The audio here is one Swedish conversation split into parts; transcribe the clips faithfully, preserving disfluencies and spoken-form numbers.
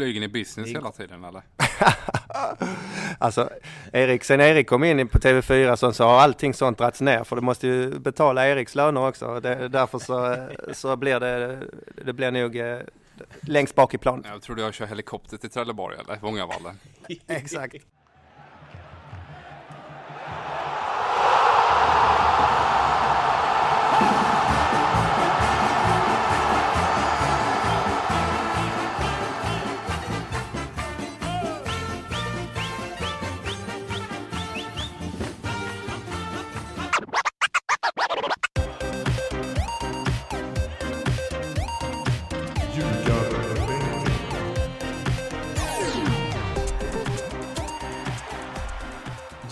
flygen i business Erik. Hela tiden, eller? Alltså, Erik, sen Erik kom in på T V fyra så, så har allting sånt dragits ner. För du måste ju betala Eriks löner också. Det, därför så, så blir det, det blir nog eh, längst bak i planen. Jag tror jag kör helikopter till Trelleborg eller Vångavallen. Exakt.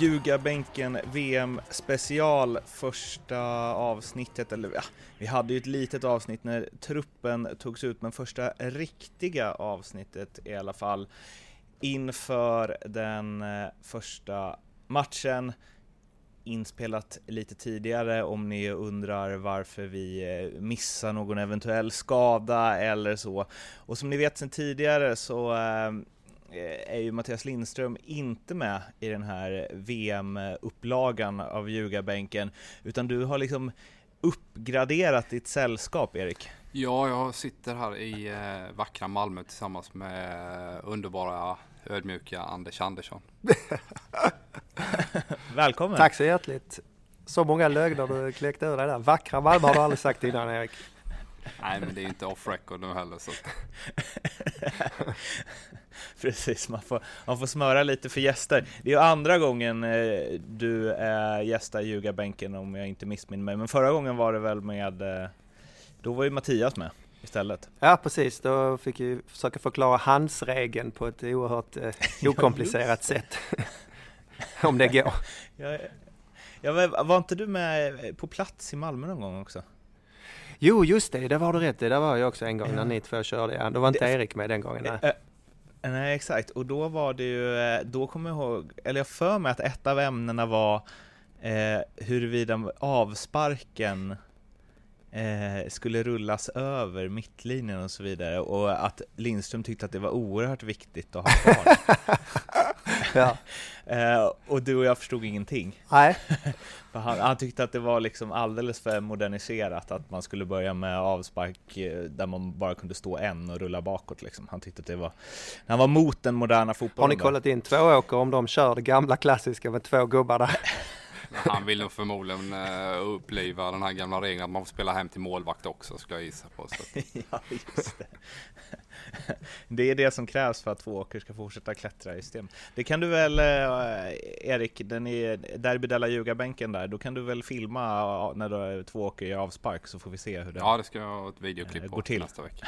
Ljugarbänken V M-special, första avsnittet, eller ja, vi hade ju ett litet avsnitt när truppen togs ut, men första riktiga avsnittet i alla fall inför den första matchen, inspelat lite tidigare om ni undrar varför vi missar någon eventuell skada eller så. Och som ni vet sen tidigare så eh, är ju Mattias Lindström inte med i den här V M-upplagan av Ljugarbänken, utan du har liksom uppgraderat ditt sällskap, Erik. Ja, jag sitter här i vackra Malmö tillsammans med underbara, ödmjuka Anders Andersson. Välkommen. Tack så hjärtligt. Så många lögner du kläckte ur dig där. Vackra Malmö har du aldrig sagt innan, Erik. Nej, men det är inte off record nu heller så. Precis, man får, man får smöra lite för gäster. Det är ju andra gången eh, du eh, gästar Ljugarbänken om jag inte missminner mig. Men förra gången var det väl med, eh, då var ju Mattias med istället. Ja, precis. Då fick jag försöka förklara hans regeln på ett oerhört eh, okomplicerat sätt. Om det går. Jag, jag, var inte du med på plats i Malmö någon gång också? Jo, just det. Där var du rätt. Där var jag också en gång när ni två körde. Ja, då var inte det, Erik med den gången. Nej. Äh, nej, exakt. Och då var det ju... Då kommer jag ihåg... Eller jag för mig att ett av ämnena var eh, huruvida avsparken eh, skulle rullas över mittlinjen och så vidare. Och att Lindström tyckte att det var oerhört viktigt att ha kvar. Ja. eh, och du och jag förstod ingenting. Nej. Han, han tyckte att det var liksom alldeles för moderniserat att man skulle börja med avspark där man bara kunde stå en och rulla bakåt. Liksom. Han tyckte att det var... Han var mot den moderna fotbollen. Har ni kollat in två åker om de kör det gamla klassiska med två gubbar där? Han vill nog förmodligen uppliva den här gamla regeln att man får spela hem till målvakt också, skulle jag gissa på. Så. Ja, just det. Det är det som krävs för att två åker ska fortsätta klättra i system. Det kan du väl, Erik, den är Derby della Ljugarbänken där. Då kan du väl filma när du två åker i avspark så får vi se hur det... Ja, det ska jag ha ett videoklipp på till nästa vecka.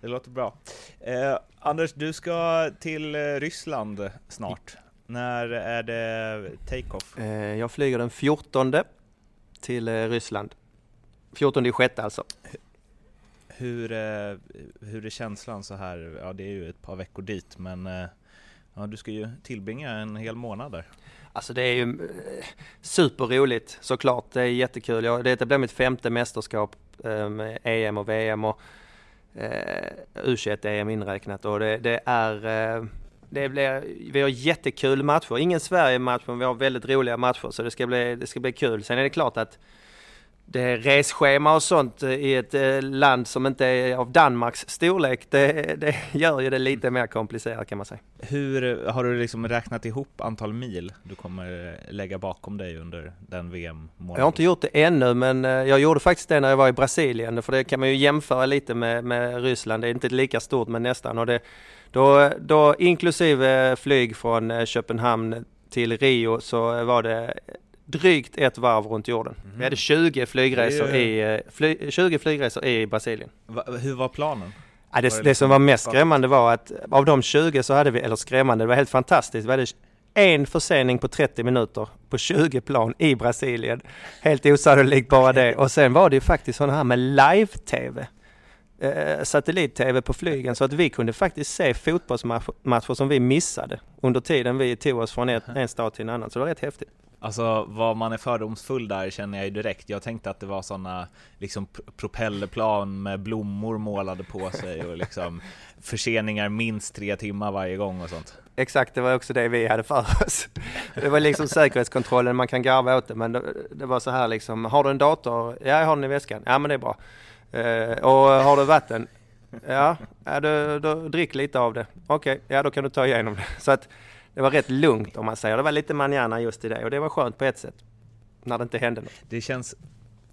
Det låter bra. Eh, Anders, du ska till Ryssland snart. När är det take-off? Jag flyger den fjortonde till Ryssland. fjortonde i sjätte alltså. Hur, hur är känslan så här? Ja, det är ju ett par veckor dit, men ja, du ska ju tillbringa en hel månad där. Alltså det är ju superroligt såklart. Det är jättekul. Jag, det blir mitt femte mästerskap med E M och V M och U tjugoett E M inräknat. Och det, det är... Det blir, vi har jättekul matcher. Ingen Sverige-match, men vi har väldigt roliga matcher. Så det ska bli, det ska bli kul. Sen är det klart att det är resschema och sånt i ett land som inte är av Danmarks storlek. Det, det gör ju det lite mer komplicerat, kan man säga. Hur har du liksom räknat ihop antal mil du kommer lägga bakom dig under den V M-månaden? Jag har inte gjort det ännu, men jag gjorde faktiskt det när jag var i Brasilien. För det kan man ju jämföra lite med, med Ryssland. Det är inte lika stort, men nästan. Och det, Då, då inklusive flyg från Köpenhamn till Rio så var det drygt ett varv runt jorden. Mm. Vi hade tjugo flygresor i, fly, tjugo flygresor i Brasilien. Va, hur var planen? Ja, det, var det, det som var mest skrämmande var att av de tjugo så hade vi, eller skrämmande, det var helt fantastiskt, vi hade en försening på trettio minuter på tjugo plan i Brasilien. Helt osannolikt bara det. Och sen var det ju faktiskt sån här med live-tv. satellit-tv på flygen så att vi kunde faktiskt se fotbollsmatcher som vi missade under tiden vi tog oss från ett, en stad till en annan. Så det var rätt häftigt. Alltså vad man är fördomsfull där känner jag ju direkt. Jag tänkte att det var sådana liksom propellerplan med blommor målade på sig och liksom förseningar minst tre timmar varje gång och sånt. Exakt, det var också det vi hade för oss. Det var liksom säkerhetskontrollen, man kan garva åt det, men det var så här liksom, har du en dator? Ja, jag har den i väskan. Ja, men det är bra. Uh, och har du vatten? Ja, ja du, du, drick lite av det. Okej, okay, ja då kan du ta igenom det. Så att det var rätt lugnt om man säger. Det var lite manjana just i det. Och det var skönt på ett sätt. När det inte hände något. Det känns...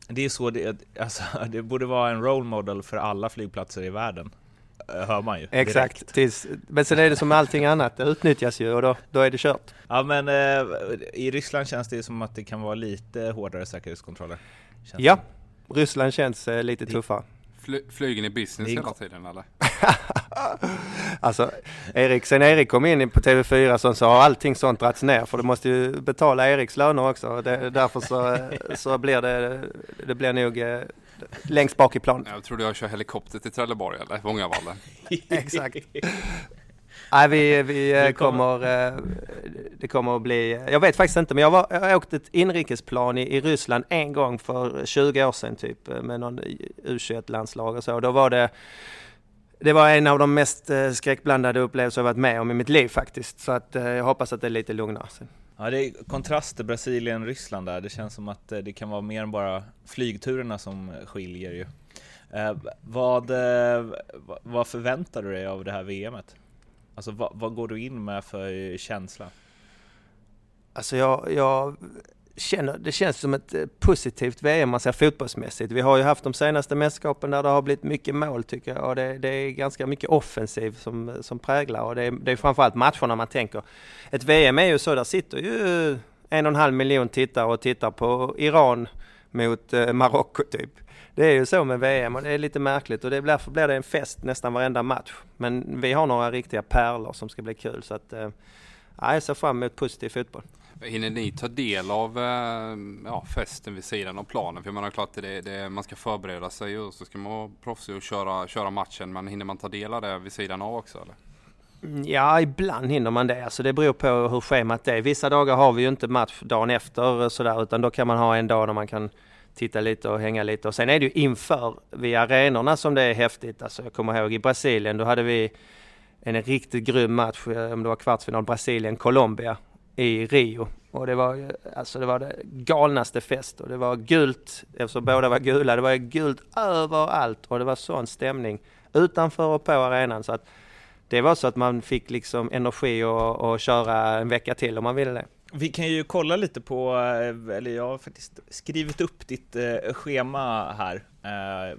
Det är så det... Alltså, det borde vara en role model för alla flygplatser i världen. Hör man ju. Exakt. Tills, men sen är det som allting annat. Det utnyttjas ju och då, då är det kört. Ja, men eh, i Ryssland känns det som att det kan vara lite hårdare säkerhetskontroller. Känns ja, det. Ryssland känns eh, lite det... tuffare. Flygen i business hela tiden, eller? Alltså, Erik, sen Erik kom in på T V fyra så, så har allting sånt dragits ner. För du måste ju betala Eriks löner också. Det, därför så, så blir det, det blir nog eh, längst bak i planen. Jag tror du jag kör helikopter till Trelleborg, eller? Vångavallen. Exakt. Nej, vi, vi kommer... Eh, det kommer att bli... Jag vet faktiskt inte, men jag, var, jag åkte ett inrikesplan i, i Ryssland en gång för tjugo år sedan typ. Med någon U tjugoett-landslag och så. Och då var det... Det var en av de mest skräckblandade upplevelser jag varit med om i mitt liv faktiskt. Så att, jag hoppas att det är lite lugnare sen. Ja, det är kontraster Brasilien-Ryssland där. Det känns som att det kan vara mer än bara flygturerna som skiljer ju. Eh, vad, eh, vad förväntar du dig av det här V M:et? Alltså vad, vad går du in med för känsla? Alltså jag, jag känner, det känns som ett positivt V M man ser fotbollsmässigt. Vi har ju haft de senaste mästerskapen där det har blivit mycket mål tycker jag. Och det, det är ganska mycket offensiv som, som präglar. Och det är, det är framförallt matcherna man tänker. Ett V M är ju så, där sitter ju en och en halv miljon tittare och tittar på Iran mot Marocko typ. Det är ju så med V M och det är lite märkligt och det, därför blir det en fest nästan varenda match. Men vi har några riktiga pärlor som ska bli kul så att eh, jag ser fram emot positiv fotboll. Hinner ni ta del av eh, ja, festen vid sidan av planen? För man har klart det, det, man ska förbereda sig och så ska man vara proffsig och köra, köra matchen. Men hinner man ta del av det vid sidan av också eller? Ja, ibland hinner man det. Alltså det beror på hur schemat är. Vissa dagar har vi ju inte match dagen efter så där, utan då kan man ha en dag när man kan titta lite och hänga lite. Och sen är det ju inför via arenorna som det är häftigt. Alltså jag kommer ihåg i Brasilien, då hade vi en riktigt grym match, om det var kvartsfinal Brasilien-Colombia i Rio. Och det var, alltså det var det galnaste fest och det var gult, eftersom båda var gula, det var gult överallt och det var sån stämning utanför och på arenan så att det var så att man fick liksom energi och, och köra en vecka till om man ville det. Vi kan ju kolla lite på, eller jag har faktiskt skrivit upp ditt eh, schema här. Eh,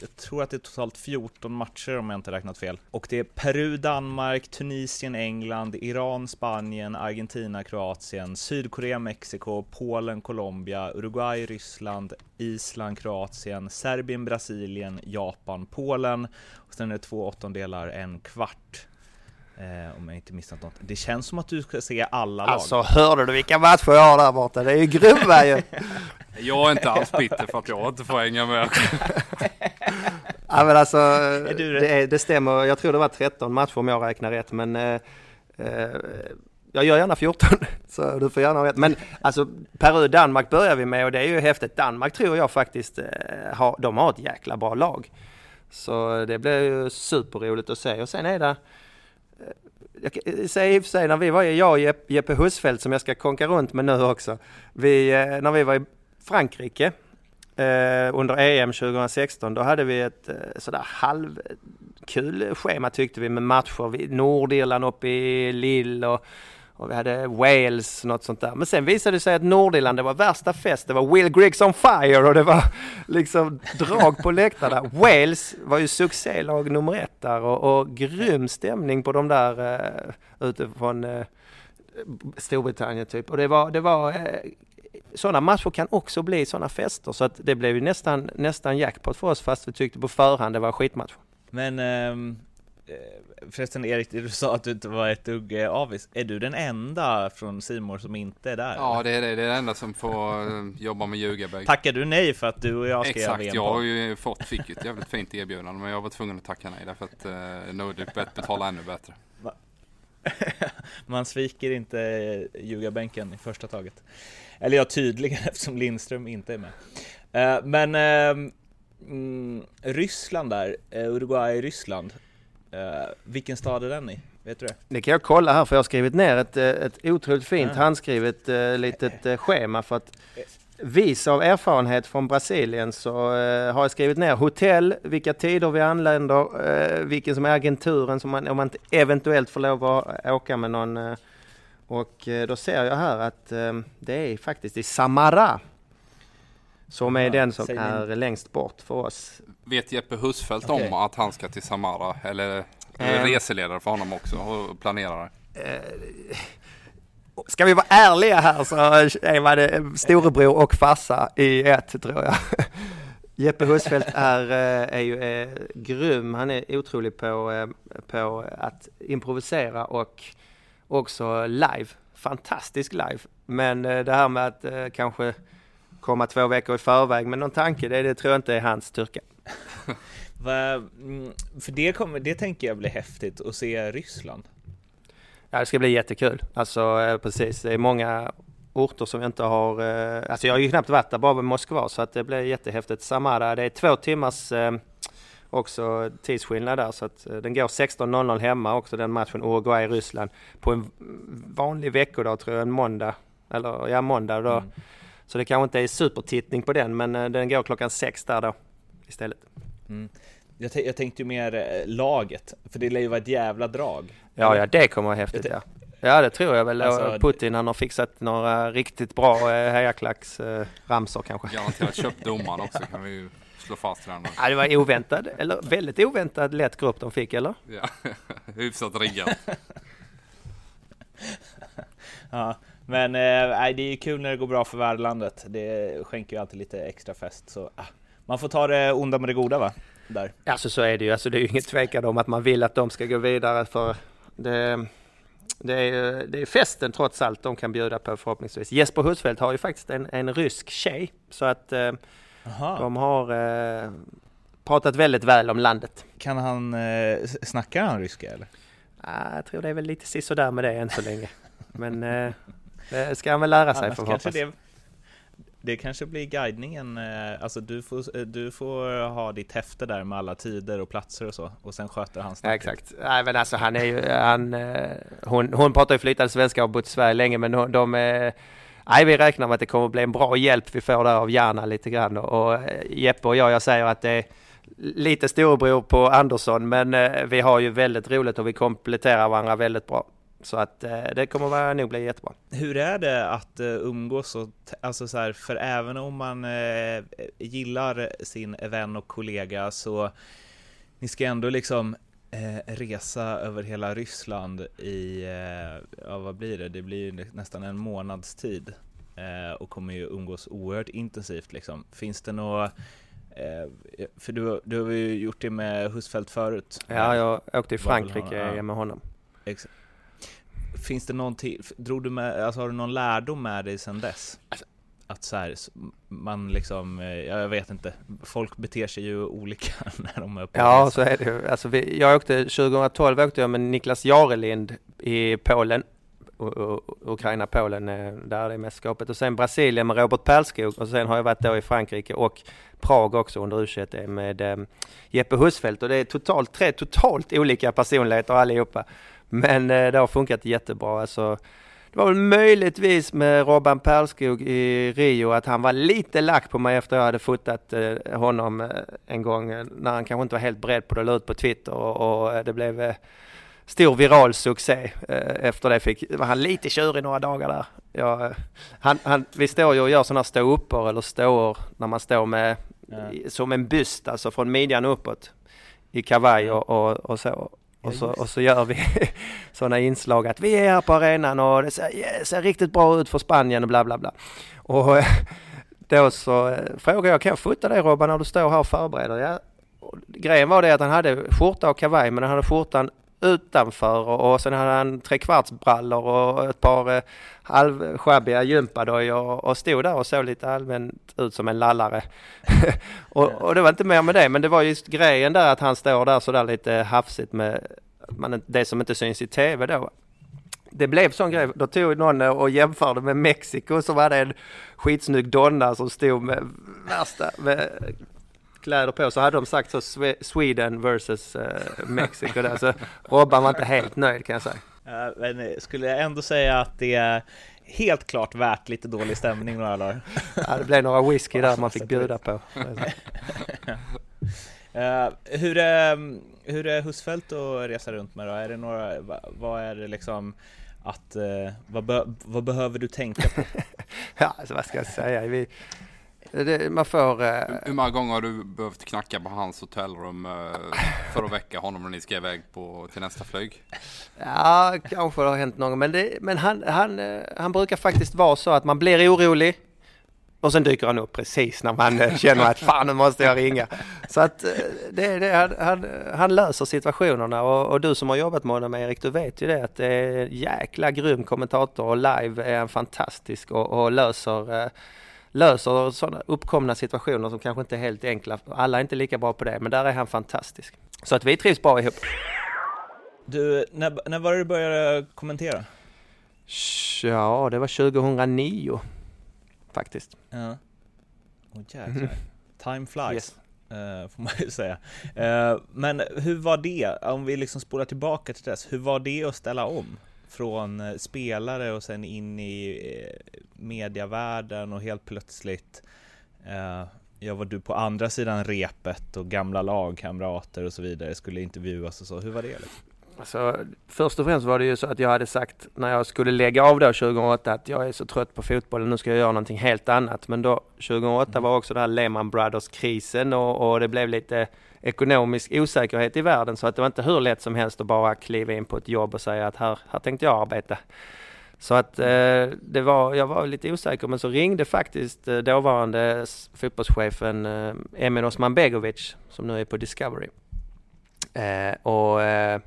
jag tror att det är totalt fjorton matcher om jag inte räknat fel. Och det är Peru, Danmark, Tunisien, England, Iran, Spanien, Argentina, Kroatien, Sydkorea, Mexiko, Polen, Colombia, Uruguay, Ryssland, Island, Kroatien, Serbien, Brasilien, Japan, Polen. Och sen är det två åttondelar, en kvart. Eh, om jag inte missat något. Det känns som att du ska se alla lag. Alltså hörde du vilka matcher jag har där borta? Det är ju grymma ju. Jag är inte alls bitter för att jag inte får hänga med. Ja, men alltså, är du rätt? Det, det stämmer. Jag tror det var tretton matcher om jag räknar rätt. Men eh, eh, jag gör gärna fjorton. Så du får gärna ha rätt. Men alltså Peru, Danmark börjar vi med. Och det är ju häftigt. Danmark tror jag faktiskt eh, har, de har ett jäkla bra lag. Så det blir ju superroligt att se. Och sen är det jag säger i och för sig, när vi var, jag och Jeppe Husfeldt som jag ska konka runt med nu också, vi, när vi var i Frankrike eh, under E M tjugo sexton, då hade vi ett eh, sådär halvkul schema tyckte vi med matcher, vi, Nordirland uppe i Lille och, och vi hade Wales, något sånt där, men sen visade det sig att Nordirland, det var värsta fest, det var Will Griggs on fire och det var liksom drag på läktarna. Wales var ju succélag nummer ett där och, och grym stämning på de där uh, utifrån uh, Storbritannien typ, och det var, det var uh, sådana matcher kan också bli sådana fester, så att det blev ju nästan, nästan jackpot för oss fast vi tyckte på förhand det var skitmatch. Men um... förresten Erik, du sa att du inte var ett dugg avis. Är du den enda från Simor som inte är där? Ja, det är det, det är den enda som får jobba med Ljugerberg. Tackar du nej för att du och jag ska göra V M? Exakt, jag har ju fått, fick ett jävligt fint erbjudande, men jag var tvungen att tacka nej därför att uh, Nordicbet betalar ännu bättre. man sviker inte Ljugarbänken i första taget. Eller jag tydligen, eftersom Lindström inte är med. Uh, men uh, mm, Ryssland där, uh, Uruguay i Ryssland. Uh, vilken stad är den i? Vet du det? Det kan jag kolla här, för jag har skrivit ner ett, ett otroligt fint mm. handskrivet uh, litet uh, schema för att vis av erfarenhet från Brasilien så uh, har jag skrivit ner hotell, vilka tider vi anländer, uh, vilken som är agenturen som man, om man inte eventuellt får lov att åka med någon. Uh, och uh, då ser jag här att uh, det är faktiskt i Samara som är ja, den som är ni längst bort för oss. Vet Jeppe Husfeldt okay. om att han ska till Samara eller, eller uh, reseledare för honom också och planerar det? Uh, Ska vi vara ärliga här så är det storebror och farsa i ett, tror jag. Jeppe Husfeldt är, är ju är grym. Han är otrolig på, på att improvisera och också live. Fantastisk live. Men det här med att kanske komma två veckor i förväg med någon tanke, det, det tror jag inte är hans styrka. För det, kommer, det tänker jag blir häftigt att se Ryssland. Ja, det ska bli jättekul. Alltså precis, det är många orter som jag inte har... Alltså jag har ju knappt varit där, bara i Moskva, så att det blir jättehäftigt. Samara, det är två timmars också tidsskillnad där, så att den går sexton noll noll hemma också, den matchen Uruguay-Ryssland, på en vanlig veckodag tror jag, en måndag. Eller ja, måndag då. Mm. Så det kanske inte är supertittning på den, men den går klockan sex där då istället. Mm. Jag, t- jag tänkte ju mer laget, för det lär ju vara ett jävla drag. Ja, ja det kommer vara häftigt. Ja, ja det tror jag väl. Alltså, Putin, han har fixat några riktigt bra hejaklacks äh, ramsor kanske. Garanterat köpt domaren också, kan vi ju slå fast den. Ja, det var oväntad, eller väldigt oväntad lätt grupp de fick, eller? Ja, hyfsat riggad. Ja, men äh, det är ju kul när det går bra för värdlandet. Det skänker ju alltid lite extra fest, så äh, man får ta det onda med det goda, va? Där. Alltså så är det ju, alltså det är ju inget tvekan om att man vill att de ska gå vidare, för det, det, är, det är festen trots allt de kan bjuda på förhoppningsvis. Jesper Husfeldt har ju faktiskt en, en rysk tjej, så att eh, de har eh, pratat väldigt väl om landet. Kan han eh, snacka han ryska eller? Ah, jag tror det är väl lite si sådär med det än så länge, men eh, det ska han väl lära sig förhoppningsvis. Det kanske blir guidningen, alltså du får, du får ha ditt häfte där med alla tider och platser och så, och sen sköter han snacket. Exakt. Nej, men alltså han är ju, han, hon, hon pratar ju flytande svenska och har bott i Sverige länge, men de, de nej, vi räknar med att det kommer bli en bra hjälp vi får där av Jana lite grann, och Jeppe och jag, jag säger att det är lite storbror på Andersson, men vi har ju väldigt roligt och vi kompletterar varandra väldigt bra. Så att eh, det kommer nog bli jättebra. Hur är det att eh, umgås? Och t- alltså så här, för även om man eh, gillar sin vän och kollega, så ni ska ändå liksom eh, resa över hela Ryssland i, eh, ja vad blir det? Det blir ju nästan en månads tid eh, och kommer ju umgås oerhört intensivt liksom. Finns det några... Eh, för du, du har ju gjort det med Husfeldt förut. Ja, jag åkte i Frankrike med honom. Exakt. Finns det någon till, drog du med, alltså har du någon lärdom med dig sedan dess? Att så här, man liksom, jag vet inte, folk beter sig ju olika när de är på. Ja, så är det ju. Alltså vi, jag åkte tjugohundratolv åkte jag med Niklas Jarelind i Polen, Ukraina, Polen, där det är mästerskapet, och sen Brasilien med Robert Pälskog, och sen har jag varit då i Frankrike och Prag också under U tjugoett med Jeppe Husfeldt, och det är totalt tre totalt olika personligheter allihopa. Men det har funkat jättebra. Alltså, det var väl möjligtvis med Robban Pärlskog i Rio att han var lite lack på mig efter jag hade fotat honom en gång när han kanske inte var helt beredd på det, la ut på Twitter, och det blev stor viral succé. Efter det fick, var han lite tjur i några dagar där. Jag, han, han, vi står ju och gör sådana här ståuppor eller står när man står med, ja, som en byst, alltså från midjan uppåt i kavaj och, och, och så. Och så, och så gör vi sådana inslag att vi är här på arenan och det ser, ser riktigt bra ut för Spanien och bla bla bla. Och då så frågar jag, kan jag fota dig Robban när du står här och förbereder? Ja. Och grejen var det att han hade skjorta och kavaj, men han hade skjortan utanför och, och sen hade han trekvartsbrallor och ett par eh, halvskabbiga gympadojor och, och stod där och såg lite allmänt ut som en lallare. och, och det var inte mer med det, men det var just grejen där att han står där så där lite hafsigt med man, det som inte syns i tv då. det blev sån grej. Då tog någon och jämförde med Mexiko, så var det en skitsnygg donna som stod med värsta med kläder på. Så hade de sagt så Sweden versus eh, Mexiko där. Så Robban var inte helt nöjd, kan jag säga. Ja, men skulle jag ändå säga att det är helt klart värt lite dålig stämning några dagar. Ja, det blev några whisky där man fick bjuda på. Uh, hur, är, hur är Husfeldt att resa runt med då? Är det några, vad, vad är det liksom att, uh, vad, be, vad behöver du tänka på? Ja, alltså, vad ska jag säga? Vi, det, man får, uh... hur, hur många gånger har du behövt knacka på hans hotellrum uh, för att väcka honom när ni ska iväg på, till nästa flyg? Ja, kanske det har hänt någon gång. Men, det, men han, han, uh, han brukar faktiskt vara så att man blir orolig. Och sen dyker han upp precis när man känner att fan, nu måste jag ringa. Så att det, det, han, han, han löser situationerna. Och, och du som har jobbat med honom, Erik, du vet ju det. Att det är en jäkla grym kommentator. Och live är han fantastisk. Och, och löser, löser sådana uppkomna situationer som kanske inte är helt enkla. Alla är inte lika bra på det. Men där är han fantastisk. Så att vi trivs bra ihop. Du, när, när var det du började kommentera? Ja, det var tjugohundranio. Faktiskt. Ja. Oh, mm. Time flies, yes. uh, får man ju säga. Uh, men hur var det, om vi liksom spolar tillbaka till dess, hur var det att ställa om från spelare och sen in i medievärlden och helt plötsligt uh, jag var du på andra sidan repet och gamla lagkamrater och så vidare skulle intervjuas och så. Hur var det? Liksom? Alltså, först och främst var det ju så att jag hade sagt när jag skulle lägga av då tjugohundraåtta att jag är så trött på fotbollen, nu ska jag göra någonting helt annat. Men då tjugohundraåtta var också den här Lehman Brothers-krisen och, och det blev lite ekonomisk osäkerhet i världen, så att det var inte hur lätt som helst att bara kliva in på ett jobb och säga att här, här tänkte jag arbeta. Så att eh, det var, jag var lite osäker, men så ringde faktiskt eh, dåvarande fotbollschefen eh, Emin Osman Begovic som nu är på Discovery. Eh, och eh,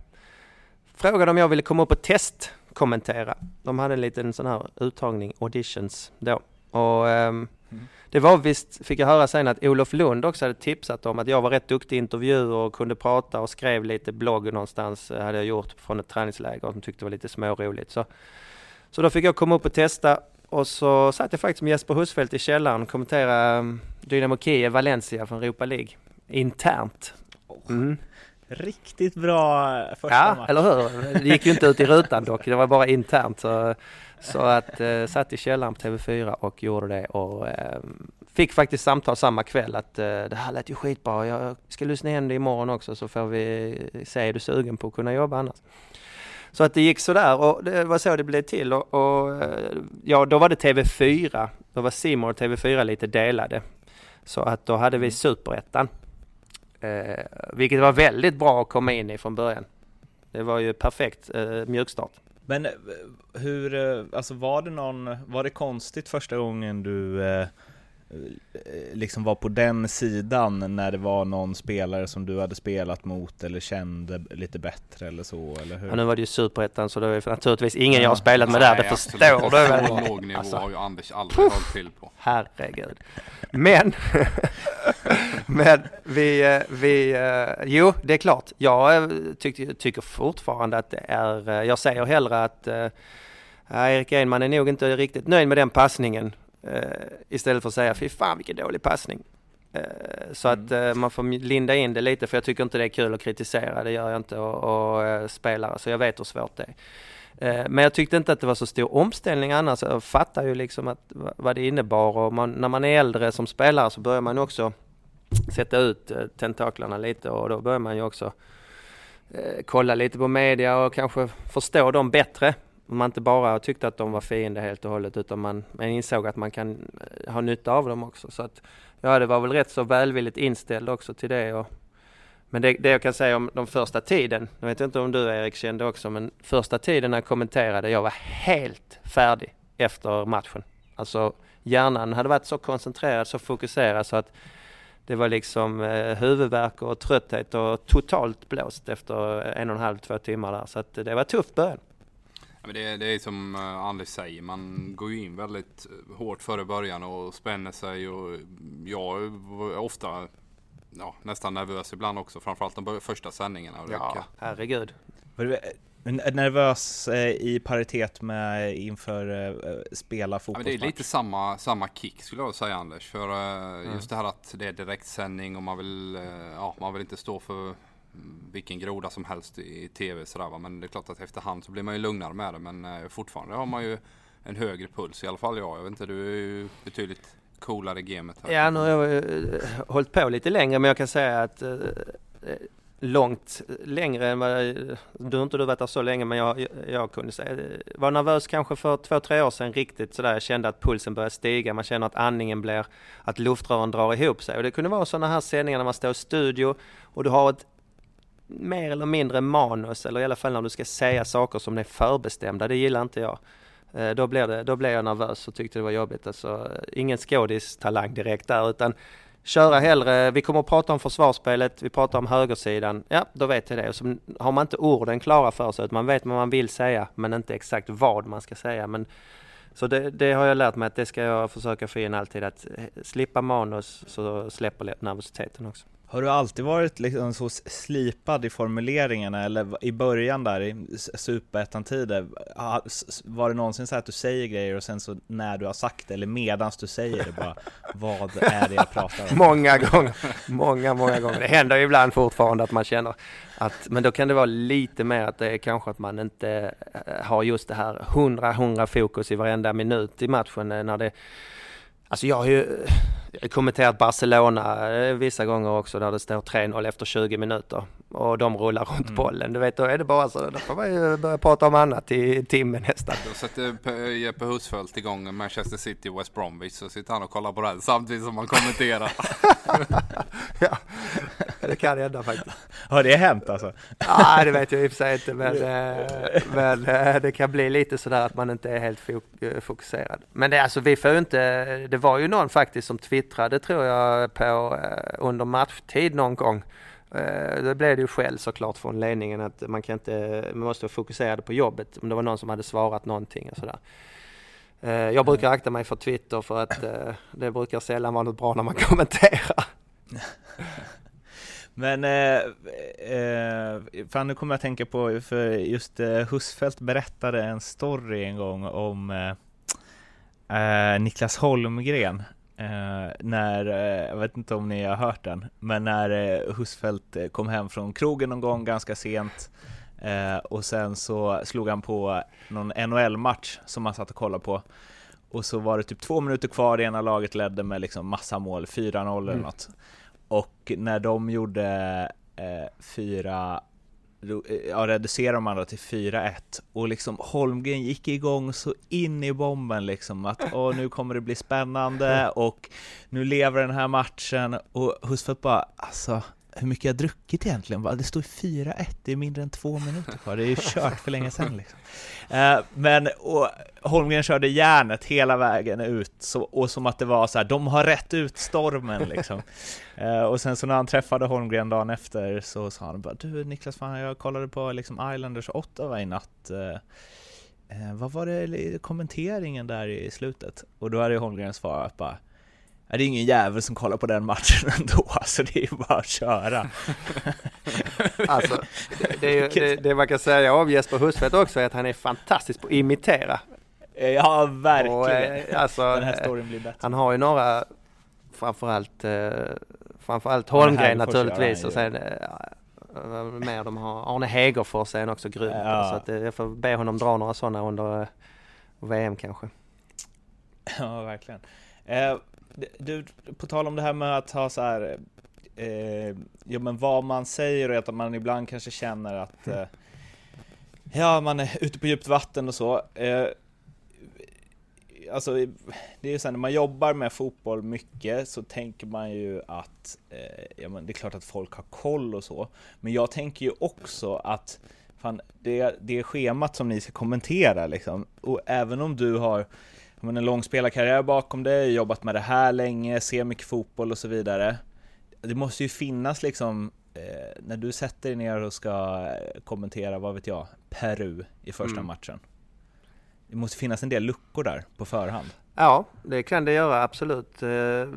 frågade om jag ville komma upp och testkommentera. De hade en liten sån här uttagning, auditions då. Och um, mm. det var visst, fick jag höra sen att Olof Lund också hade tipsat om att jag var rätt duktig i intervjuer och kunde prata och skrev lite blogg någonstans, hade jag gjort från ett träningsläger som tyckte det var lite småroligt. Så, så då fick jag komma upp och testa och så satt jag faktiskt med Jeppe Husfeldt i källaren och kommentera um, Dynamo Kiev, Valencia från Europa League. Internt. Mm. Riktigt bra första ja, match. Eller hur? Det gick ju inte ut i rutan dock. Det var bara internt. Så, så att eh, satt i källaren på T V fyra och gjorde det. Och eh, fick faktiskt samtal samma kväll att eh, det här lät ju skitbra. Jag ska lyssna igen det imorgon också, så får vi se, är du sugen på att kunna jobba annars? Så att det gick sådär och det var så det blev till. Och, och ja, då var det T V fyra. Då var C-more och T V fyra lite delade. Så att då hade vi Superettan. Eh, vilket var väldigt bra att komma in i från början. Det var ju perfekt eh, mjukstart. Men hur, alltså var det någon, var det konstigt första gången du eh, liksom var på den sidan när det var någon spelare som du hade spelat mot eller kände lite bättre eller så, eller hur? Ja, nu var det ju Superettan, så det var naturligtvis ingen jag har spelat med. Nej, där, det förstår du väl. Så låg nivå alltså, har ju Anders aldrig hållit till på. Herregud. Men men vi, vi jo, det är klart. Jag tyck, tycker fortfarande att det är, jag säger hellre att äh, Erik Edman är nog inte riktigt nöjd med den passningen. Uh, istället för att säga fy fan vilken dålig passning, uh, så mm. att uh, man får linda in det lite, för jag tycker inte det är kul att kritisera, det gör jag inte, och, och uh, spelare, så jag vet hur svårt det är, uh, men jag tyckte inte att det var så stor omställning annars. Jag fattar ju liksom att, v- vad det innebar, och man, när man är äldre som spelare så börjar man också sätta ut uh, tentaklarna lite, och då börjar man ju också uh, kolla lite på media och kanske förstå dem bättre. Man inte bara tyckte att de var fiender helt och hållet, utan man, man insåg att man kan ha nytta av dem också. Så att, ja, det var väl rätt så välvilligt inställd också till det. Och, men det, det jag kan säga om de första tiden, jag vet inte om du Erik kände också, men första tiden när jag kommenterade, jag var helt färdig efter matchen. Alltså hjärnan hade varit så koncentrerad, så fokuserad, så att det var liksom eh, huvudvärk och trötthet och totalt blåst efter en och en halv, två timmar där. Så att, det var tufft början. Men det, det är som Anders säger, man går ju in väldigt hårt före början och spänner sig, och jag är ofta ja, nästan nervös ibland också, framförallt de första sändningarna. Ja, herregud. Nervös eh, i paritet med inför eh, spela fotbollsmatch. Ja, det är lite samma, samma kick skulle jag säga, Anders. För eh, mm. just det här att det är direktsändning och man vill, eh, ja, man vill inte stå för vilken groda som helst i tv. Sådär, va? Men det är klart att efterhand så blir man ju lugnare med det. Men eh, fortfarande har man ju en högre puls, i alla fall jag. Jag vet inte, du är ju betydligt coolare i gamet här. Ja, nu har jag ju hållit på lite längre, men jag kan säga att eh, långt längre än vad jag, du inte du vet där så länge, men jag, jag kunde säga, var nervös kanske för två, tre år sedan riktigt sådär, jag kände att pulsen började stiga, man känner att andningen blir, att luftrören drar ihop sig, och det kunde vara sådana här sändningar när man står i studio och du har ett mer eller mindre manus, eller i alla fall när du ska säga saker som är förbestämda, det gillar inte jag. Då blev, det, då blev jag nervös och tyckte det var jobbigt. Alltså, ingen skådistalang direkt där, utan köra hellre, vi kommer att prata om försvarsspelet, vi pratar om högersidan, ja då vet jag det. Och så har man inte orden klara för sig, utan man vet vad man vill säga men inte exakt vad man ska säga. Men, så det, det har jag lärt mig att det ska jag försöka få in alltid, att slippa manus så släpper nervositeten också. Har du alltid varit liksom så slipad i formuleringarna, eller i början där i superettan-tider, var det någonsin så att du säger grejer och sen så när du har sagt det eller medans du säger det bara, vad är det jag pratar om? Många gånger, många, många gånger. Det händer ju ibland fortfarande att man känner att, men då kan det vara lite mer att det är kanske att man inte har just det här hundra, hundra fokus i varenda minut i matchen när det. Alltså jag har ju kommenterat Barcelona vissa gånger också där det står tre noll efter tjugo minuter och de rullar runt mm. bollen. Du vet, då är det bara så, då får man ju börja prata om annat i timmen nästan. Då sätter Jeppe Husfeldt igång Manchester City West Bromwich, så sitter han och kollar på det samtidigt som man kommenterar. Ja, det kan hända faktiskt. Har det hänt alltså? Ja, det vet jag i och för sig inte, men, men det kan bli lite sådär att man inte är helt fokuserad. Men det, alltså, vi får ju inte, det var ju någon faktiskt som twittrade tror jag på under matchtid någon gång. Då blev det ju själv såklart från ledningen att man kan inte, man måste fokusera på jobbet, om det var någon som hade svarat någonting och sådär. Jag brukar akta mig för Twitter för att det brukar sällan vara något bra när man kommenterar. Men eh, eh, fan, nu kommer jag att tänka på, för just eh, Husfeldt berättade en story en gång om eh, Niklas Holmgren. Eh, när, eh, jag vet inte om ni har hört den, men när eh, Husfeldt kom hem från krogen någon gång ganska sent eh, och sen så slog han på någon N H L-match som han satt och kollade på, och så var det typ två minuter kvar, det ena laget ledde med liksom massa mål, fyra noll eller mm. något, och när de gjorde eh, fyra, ja, reducerade de andra till fyra ett och liksom Holmgren gick igång så in i bomben liksom att åh, nu kommer det bli spännande och nu lever den här matchen, och Husfeldt bara, alltså hur mycket jag druckit egentligen, det står fyra ett, det är mindre än två minuter kvar, det är ju kört för länge sedan liksom. Men och Holmgren körde järnet hela vägen ut, så, och som att det var så här, de har rätt ut stormen liksom. uh, och sen så när han träffade Holmgren dagen efter så sa han bara, du Niklas, fan, jag kollade på liksom Islanders Ottawa i natt, uh, uh, vad var det kommenteringen där i slutet, och då hade ju Holmgren svarat bara, det är ingen jävel som kollar på den matchen ändå, alltså det är ju bara att köra. Alltså, det, är, det, det man kan säga av Jesper Husfeldt också är att han är fantastisk på att imitera. Ja, verkligen. Och, alltså, den här storyn blir bättre. Han har ju några, framförallt, framförallt Holmgren naturligtvis, och sen mer de har, Arne Hägerfors är han också grym. Ja. Så att jag får be honom dra några sådana under V M kanske. Ja, verkligen. Eh, Du, på tal om det här med att ha så här, eh, ja, men vad man säger och att man ibland kanske känner att eh, ja, man är ute på djupt vatten och så. Eh, alltså, det är ju så här, när man jobbar med fotboll mycket så tänker man ju att eh, ja, men det är klart att folk har koll och så. Men jag tänker ju också att fan, det, det är schemat som ni ska kommentera liksom. Och även om du har men en lång spelarkarriär bakom dig, jobbat med det här länge, ser mycket fotboll och så vidare. Det måste ju finnas liksom, eh, när du sätter dig ner och ska kommentera, vad vet jag, Peru i första mm. matchen. Det måste finnas en del luckor där på förhand. Ja, det kan det göra, absolut.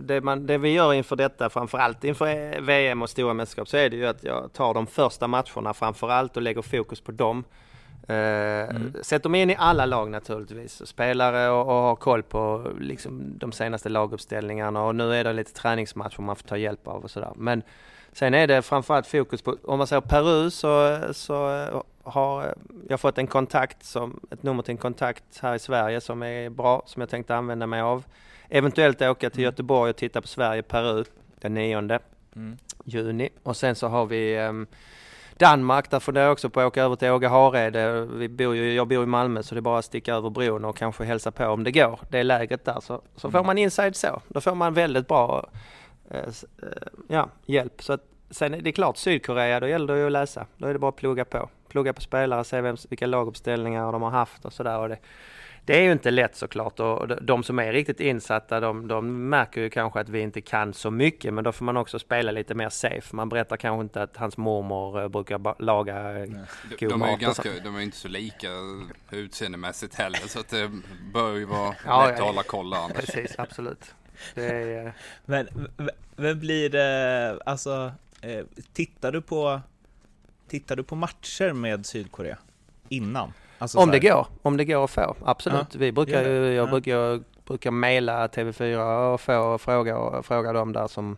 Det, man, det vi gör inför detta, framförallt inför V M och stora mästerskap, så är det ju att jag tar de första matcherna framförallt och lägger fokus på dem. Mm. Sätt dem in i alla lag naturligtvis, spelare och, och ha koll på liksom, de senaste laguppställningarna, och nu är det lite träningsmatcher man får ta hjälp av och sådär. Men sen är det framförallt fokus på, om man säger Peru så, så har jag fått en kontakt, som, ett nummer till en kontakt här i Sverige som är bra, som jag tänkte använda mig av. Eventuellt åka till Göteborg och titta på Sverige-Peru den nionde mm. juni, och sen så har vi um, Danmark, där får jag också på att åka över till Åge Hareide. Vi bor ju, jag bor i Malmö, så det är bara att sticka över bron och kanske hälsa på om det går. Det är läget där, så, så får man inside så. Då får man väldigt bra eh, ja, hjälp. Så att, sen är det klart, Sydkorea, då gäller det ju att läsa. Då är det bara att plugga på. Plugga på spelare, se vem, vilka laguppställningar de har haft och sådär. Det, det är ju inte lätt såklart. Och de som är riktigt insatta, de, de märker ju kanske att vi inte kan så mycket. Men då får man också spela lite mer safe. Man berättar kanske inte att hans mormor brukar ba- laga de, god de mat. Är ganska, de är ju inte så lika utseendemässigt heller. Så att det bör ju vara ja, lätt ja, att hålla kolla. Anders. Precis, absolut. Det är, men vem blir det... Alltså, tittar du på... Tittar du på matcher med Sydkorea innan? Alltså om, det går, om det går att få, absolut. Ja, vi brukar, ja, jag, ja. Brukar, jag brukar mejla T V fyra och, få, och, fråga, och fråga dem där som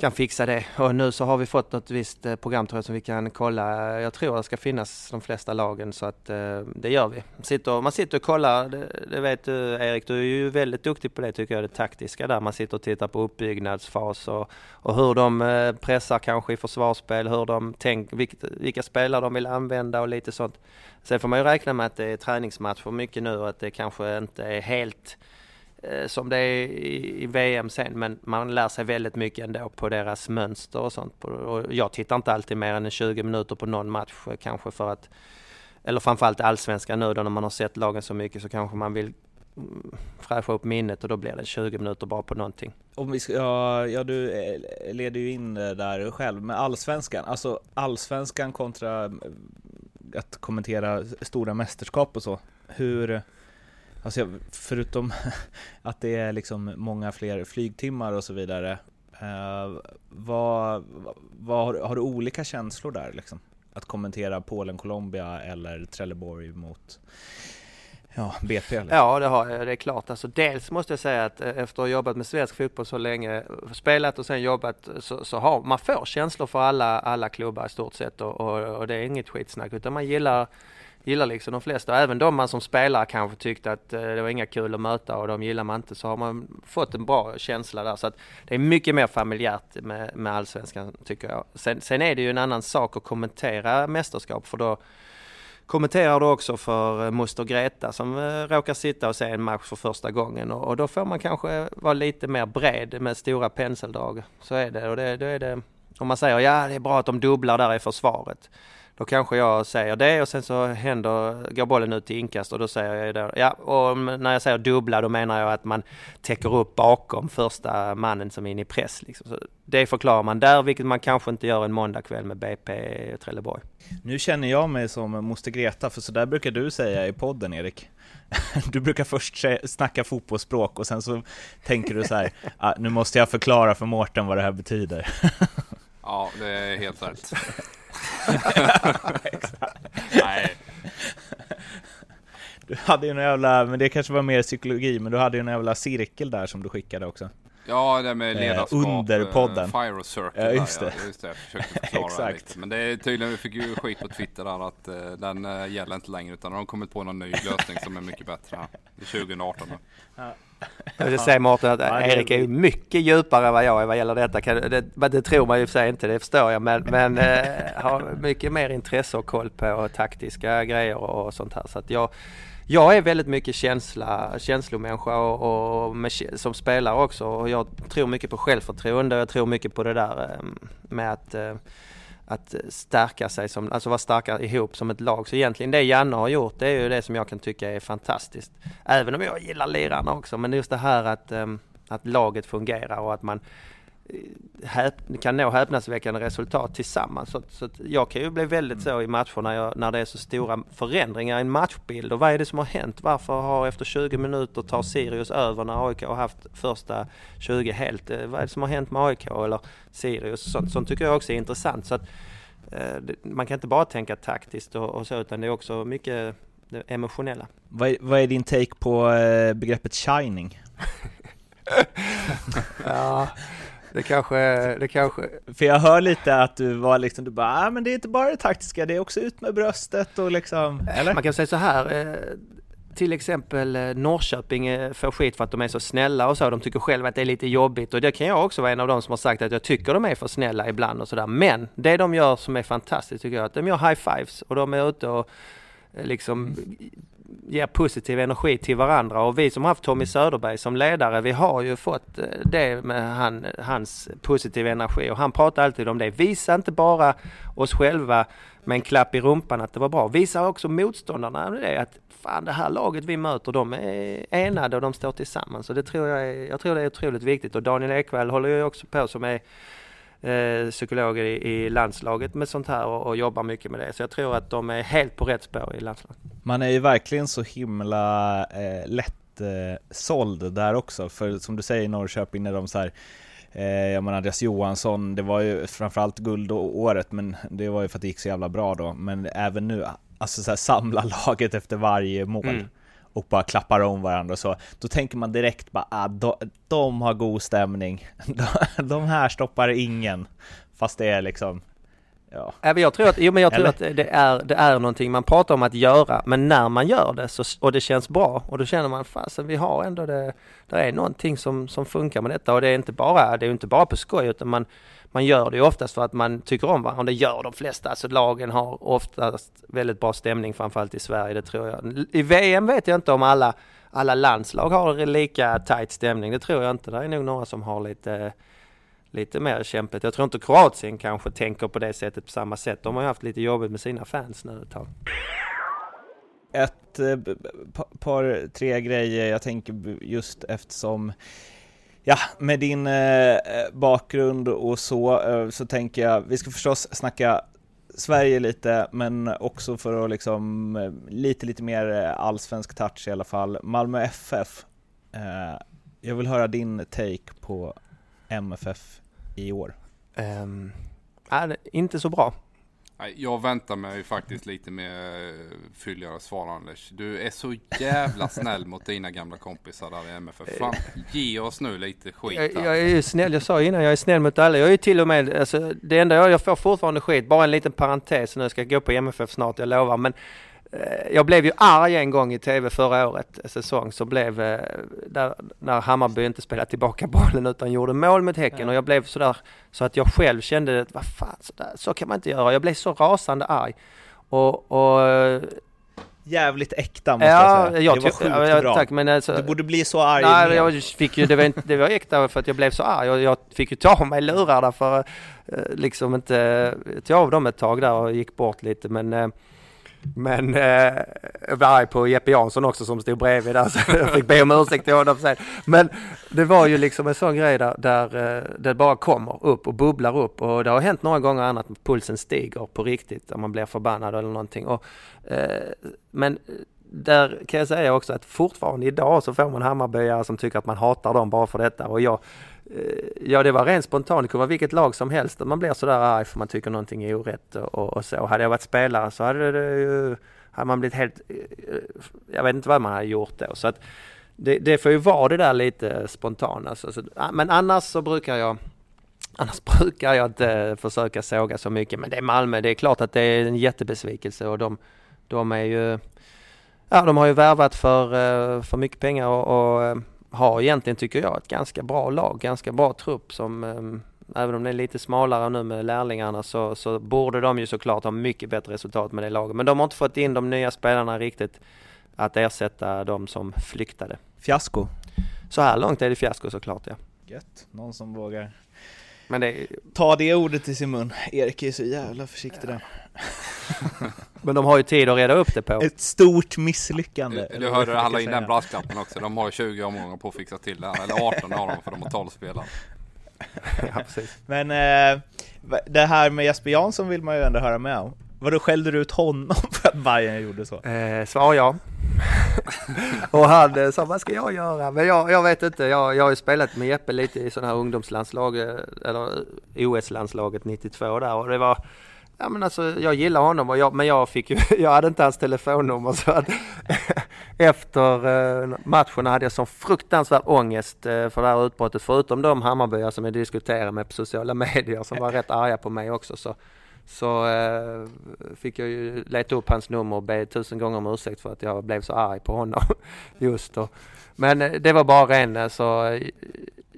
kan fixa det. Och nu så har vi fått något visst program tror jag, som vi kan kolla. Jag tror det ska finnas de flesta lagen, så att, eh, det gör vi. Sitter, man sitter och kollar, det, det vet du Erik, du är ju väldigt duktig på det tycker jag, det taktiska där. Man sitter och tittar på uppbyggnadsfas och, och hur de eh, pressar kanske i försvarsspel, hur de tänk, vilka, vilka spelare de vill använda och lite sånt. Sen får man ju räkna med att det är träningsmatch för mycket nu och att det kanske inte är helt... som det är i V M sen, men man lär sig väldigt mycket ändå på deras mönster och sånt. Och jag tittar inte alltid mer än tjugo minuter på någon match kanske för att, eller framförallt allsvenskan nu då när man har sett lagen så mycket så kanske man vill fräscha upp minnet och då blir det tjugo minuter bara på någonting. Om vi ska, ja, ja, du leder ju in där själv med allsvenskan. Alltså allsvenskan kontra att kommentera stora mästerskap och så. Hur... Alltså jag, förutom att det är liksom många fler flygtimmar och så vidare, eh, vad, vad, har du olika känslor där? Liksom? Att kommentera Polen-Colombia eller Trelleborg mot ja, B P? Eller? Ja, det, har, det är klart. Alltså, dels måste jag säga att efter att ha jobbat med svensk fotboll så länge, spelat och sen jobbat, så, så har man får känslor för alla, alla klubbar i stort sett och, och, och det är inget skitsnack utan man gillar gillar liksom de flesta. Även de man som spelare kanske tyckte att det var inga kul att möta och de gillar man inte, så har man fått en bra känsla där. Så att det är mycket mer familjärt med, med allsvenskan tycker jag. Sen, sen är det ju en annan sak att kommentera mästerskap, för då kommenterar du också för moster Greta som råkar sitta och se en match för första gången och, och då får man kanske vara lite mer bred med stora penseldrag. Så är det. Och det, då är det om man säger ja det är bra att de dubblar där i försvaret. Då kanske jag säger det och sen så händer, går bollen ut till inkast och då säger jag det. Ja, och när jag säger dubbla då menar jag att man täcker upp bakom första mannen som är inne i press. Liksom. Så det förklarar man där, vilket man kanske inte gör en måndagkväll med B P och Trelleborg. Nu känner jag mig som moster Greta, för så där brukar du säga i podden, Erik. Du brukar först snacka fotbollsspråk och sen så tänker du så här, ah, nu måste jag förklara för Mårten vad det här betyder. Ja, det är helt rätt. Nej. Du hade ju en jävla, men det kanske var mer psykologi, men du hade ju en jävla cirkel där som du skickade också. Ja, det med ledarskap eh, under podden. Fire circle. Ja, just det. Ja, just det. Jag försökte förklara lite. Men det är tydligen vi fick ju skit på Twitter där att uh, den uh, gäller inte längre utan de har kommit på någon ny lösning som är mycket bättre här. Det är tjugo arton nu. Ja. Jag vill säga Martin att Erik är mycket djupare än vad jag är vad gäller detta. Det, det tror man ju för sig inte, det förstår jag. Men, men eh, har mycket mer intresse och koll på och taktiska grejer och sånt här. Så att jag, jag är väldigt mycket känsla, känslomänniska och, och med, som spelare också. Och jag tror mycket på självförtroende och jag tror mycket på det där med att... att stärka sig, som, alltså vara starka ihop som ett lag. Så egentligen det Janne har gjort, det är ju det som jag kan tycka är fantastiskt. Även om jag gillar lirarna också, men just det här att, att laget fungerar och att man häp- kan nå häpnadsväckande resultat tillsammans. Så, så jag kan ju bli väldigt så i matcher när, jag, när det är så stora förändringar i en matchbild. Och vad är det som har hänt? Varför har efter tjugo minuter tar Sirius över när A I K har haft första tjugo helt? Vad är det som har hänt med A I K eller Sirius? Sånt, sånt tycker jag också är intressant. Så att man kan inte bara tänka taktiskt och, och så, utan det är också mycket det emotionella. Vad är, vad är din take på begreppet shining? Ja, det kanske, det kanske. För jag hör lite att du var liksom, du bara, ah, men det är inte bara det taktiska, det är också ut med bröstet och liksom, eller? Man kan säga så här, till exempel Norrköping får skit för att de är så snälla och så, de tycker själva att det är lite jobbigt, och det kan jag också vara en av dem som har sagt att jag tycker de är för snälla ibland och sådär, men det de gör som är fantastiskt tycker jag, att de gör high fives och de är ute och liksom ger positiv energi till varandra, och vi som har haft Tommy Söderberg som ledare, vi har ju fått det med han, hans positiva energi, och han pratar alltid om det, visa inte bara oss själva med en klapp i rumpan att det var bra, visa också motståndarna det, att fan, det här laget vi möter, de är enade och de står tillsammans, så det tror jag, är, jag tror det är otroligt viktigt, och Daniel Ekväll håller ju också på, som är Eh, psykologer i, i landslaget med sånt här, och, och jobbar mycket med det, så jag tror att de är helt på rätt spår i landslaget. Man är ju verkligen så himla eh, lätt eh, såld där också, för som du säger i Norrköping, när de så här, eh, jag menar Andreas Johansson, det var ju framförallt guld och året, men det var ju för att det gick så jävla bra då, men även nu, alltså så här, samla laget efter varje mål mm. och bara klappar om varandra och så. Då tänker man direkt bara, ah, de, de har god stämning. De, de här stoppar ingen. Fast det är liksom... Ja. Jag tror att, jo, men jag tror att det, är, det är någonting man pratar om att göra. Men när man gör det så, och det känns bra. Och då känner man, fasen, vi har ändå det. Det är någonting som, som funkar med detta. Och det är inte bara, det är inte bara på skoj. Utan man, man gör det ju oftast för att man tycker om varandra. Och det gör de flesta. Alltså lagen har oftast väldigt bra stämning. Framförallt i Sverige, det tror jag. I V M vet jag inte om alla, alla landslag har lika tajt stämning. Det tror jag inte. Det är nog några som har lite... lite mer kämpigt. Jag tror inte Kroatien kanske tänker på det sättet på samma sätt. De har ju haft lite jobbigt med sina fans nu ett tag. Ett eh, par, tre grejer jag tänker just eftersom ja, med din eh, bakgrund och så eh, så tänker jag, vi ska förstås snacka Sverige lite, men också för att liksom lite, lite mer allsvensk touch i alla fall. Malmö F F. Eh, jag vill höra din take på M F F i år. Um, är inte så bra. Jag väntar mig faktiskt lite mer fylligare svar, Anders. Du är så jävla snäll mot dina gamla kompisar där i M F F. Fan, ge oss nu lite skit. Jag, jag är ju snäll, jag sa innan, jag är snäll mot alla. Jag är ju till och med, alltså, det enda jag, jag får fortfarande skit, bara en liten parentes, nu ska jag gå på M F F snart, jag lovar, men jag blev ju arg en gång i tv förra året säsong, så blev där, när Hammarby inte spelade tillbaka bollen utan gjorde mål mot Häcken, mm. och jag blev sådär så att jag själv kände att vad fan, så, där, så kan man inte göra, jag blev så rasande arg och, och jävligt äkta måste ja, jag säga. Jag det var sjukt ja, jag, bra. Tack, men alltså, du borde bli så arg. Nej, jag fick ju, det, var inte, det var äkta för att jag blev så arg. Jag, jag fick ju ta mig lurar där för liksom inte ta av dem ett tag där och gick bort lite, men Men eh, jag var arg på Jeppe Jansson också som stod bredvid där, så jag fick be om ursäkt till honom sen. Men det var ju liksom en sån grej där, där det bara kommer upp och bubblar upp, och det har hänt några gånger annat att pulsen stiger på riktigt om man blir förbannad eller någonting. Och, eh, men där kan jag säga också att fortfarande idag så får man hammarbyare som tycker att man hatar dem bara för detta, och jag ja, det var rent spontant, det kunde vara vilket lag som helst, man blir sådär arg för man tycker någonting är orätt och, och så. Hade jag varit spelare så hade, det ju, hade man blivit helt, jag vet inte vad man hade gjort då, så att det, det får ju vara det där lite spontant alltså. Men annars så brukar jag annars brukar jag inte försöka såga så mycket, men det är Malmö, det är klart att det är en jättebesvikelse, och de, de är ju ja, de har ju värvat för, för mycket pengar och, och har egentligen, tycker jag, ett ganska bra lag, ganska bra trupp som, även om det är lite smalare nu med lärlingarna, så, så borde de ju såklart ha mycket bättre resultat med det laget. Men de har inte fått in de nya spelarna riktigt att ersätta de som flyktade. Fiasko? Så här långt är det fiasko såklart, ja. Gött, någon som vågar. Men det... ta det ordet i sin mun. Erik är så jävla försiktig där. Men de har ju tid att reda upp det på. Ett stort misslyckande. Du, du hörde alla in den brasklappen också. De har tjugo omgångar på att fixa till det här. Eller arton har de, för de har tolv spelare. Ja, precis. Men eh, det här med Jesper Jansson vill man ju ändå höra med om. Vadå, skällde du ut honom för att Bayern gjorde så? Eh, svar ja. Och han sa, vad ska jag göra? Men jag, jag vet inte, jag, jag har ju spelat med Jeppe lite i sådana här ungdomslandslag, eller O S-landslaget nittiotvå där, och det var Ja, men alltså, jag gillar honom, och jag, men jag, fick ju, jag hade inte hans telefonnummer, så att efter eh, matchen hade jag sån fruktansvärd ångest eh, för det här utbrottet, förutom de Hammarbyar som jag diskuterade med på sociala medier som var rätt arga på mig också, så, så eh, fick jag ju leta upp hans nummer och be tusen gånger om ursäkt för att jag blev så arg på honom just då. Men eh, det var bara en, så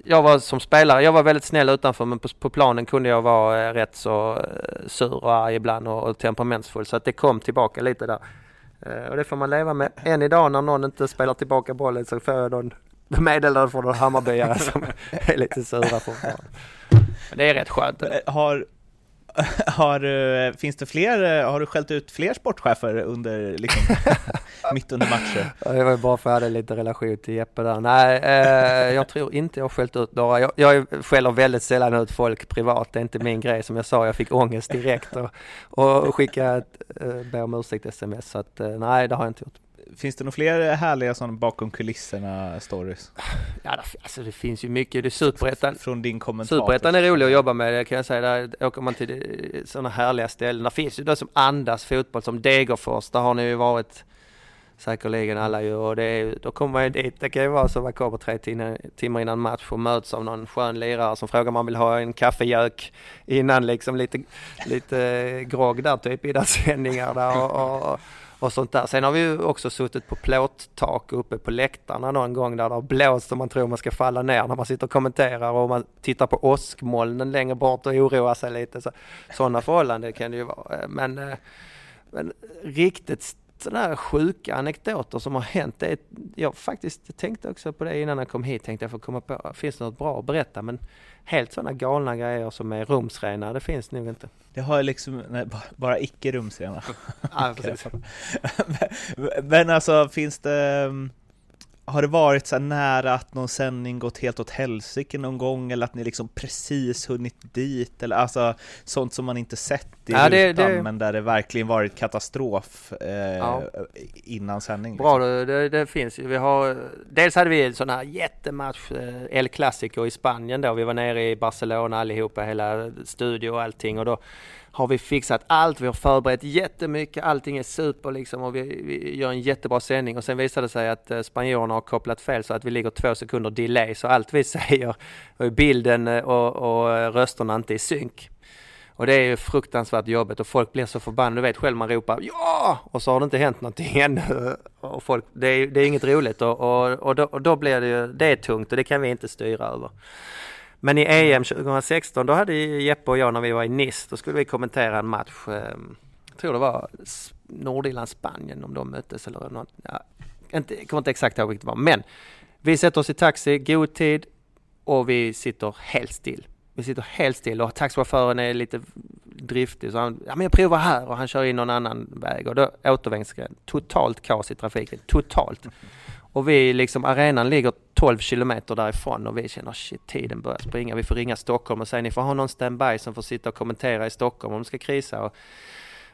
jag var som spelare, jag var väldigt snäll utanför, men på, på planen kunde jag vara rätt så sur och arg ibland och, och temperamentsfull, så att det kom tillbaka lite där. Eh, och det får man leva med. Än idag när någon inte spelar tillbaka bollen så får jag någon meddelande från någon Hammarbyare som är lite sura på planen. Det är rätt skönt. Har, har, finns det fler, har du skällt ut fler sportchefer under, liksom, mitt under matcher? Ja, det var ju bara för att jag hade lite relation till Jeppe där. Nej, eh, jag tror inte jag har skällt ut några. Jag, jag skäller väldigt sällan ut folk privat. Det är inte min grej. Som jag sa, jag fick ångest direkt och, och skickade ett eh, be om ursäkt sms. Så att, eh, nej, det har jag inte gjort. Finns det några fler härliga sån bakom kulisserna stories? Ja, alltså det finns ju mycket. Det superettan. Från din kommentar. Superettan är rolig att jobba med, det kan jag säga. Där åker man till sådana härliga ställen. Där finns ju det som andas fotboll, som Degerfors. Där har ni ju varit säkerligen alla ju. Och det är, då kommer man ju dit. Det kan ju vara så att man kommer tre timmar innan match och möts av någon skön lirare som frågar om man vill ha en kaffejök innan, liksom lite, lite grogg där typ i deras sändningar där och, och och sånt där. Sen har vi ju också suttit på plåttak uppe på läktarna någon gång där det har blåst och man tror man ska falla ner när man sitter och kommenterar, och man tittar på åskmolnen längre bort och oroar sig lite. Så, sådana förhållanden kan det ju vara. Men, men riktigt sådana här sjuka anekdoter som har hänt, det är, jag faktiskt tänkte också på det innan jag kom hit, tänkte jag får komma på, finns det något bra att berätta, men helt sådana galna grejer som är rumsrena, det finns nog inte. Det har liksom, nej, bara, bara icke-rumsrena. Ja, precis. men, men alltså, finns det, har det varit så nära att någon sändning gått helt åt helsike någon gång, eller att ni liksom precis hunnit dit, eller alltså sånt som man inte sett i ja, rutan, det, det... men där det verkligen varit katastrof eh, ja. innan sändning? Liksom. Bra, det, det finns ju. Vi har, dels hade vi en sån här jättematch, El Clásico i Spanien då. Vi var nere i Barcelona allihopa, hela studio och allting, och då har vi fixat allt, vi har förberett jättemycket, allting är super liksom, och vi, vi gör en jättebra sändning, och sen visade det sig att spanjorerna har kopplat fel så att vi ligger två sekunder delay, så allt vi säger, bilden och, och rösterna inte i synk. Och det är ju fruktansvärt jobbigt, och folk blir så förbannade, du vet själv, man ropar ja! Och så har det inte hänt någonting ännu. Och folk, det, är, det är inget roligt, och, och, och, då, och då blir det ju, det är tungt och det kan vi inte styra över. Men i E M tjugo sexton, då hade Jeppe och jag, när vi var i Nice, då skulle vi kommentera en match, jag tror det var Nordirland-Spanien om de möttes eller något, ja, inte, jag kommer inte exakt ihåg vilket det var, men vi sätter oss i taxi, god tid, och vi sitter helt still. Vi sitter helt still och taxichauffören är lite driftig, så han, ja men jag provar här, och han kör in någon annan väg, och då återvändsgränd, totalt kaos i trafiken, totalt. Och vi liksom, arenan ligger tolv kilometer därifrån, och vi känner shit, tiden börjar springa. Vi får ringa Stockholm och säga ni får ha någon standby som får sitta och kommentera i Stockholm om de ska krisa. Och,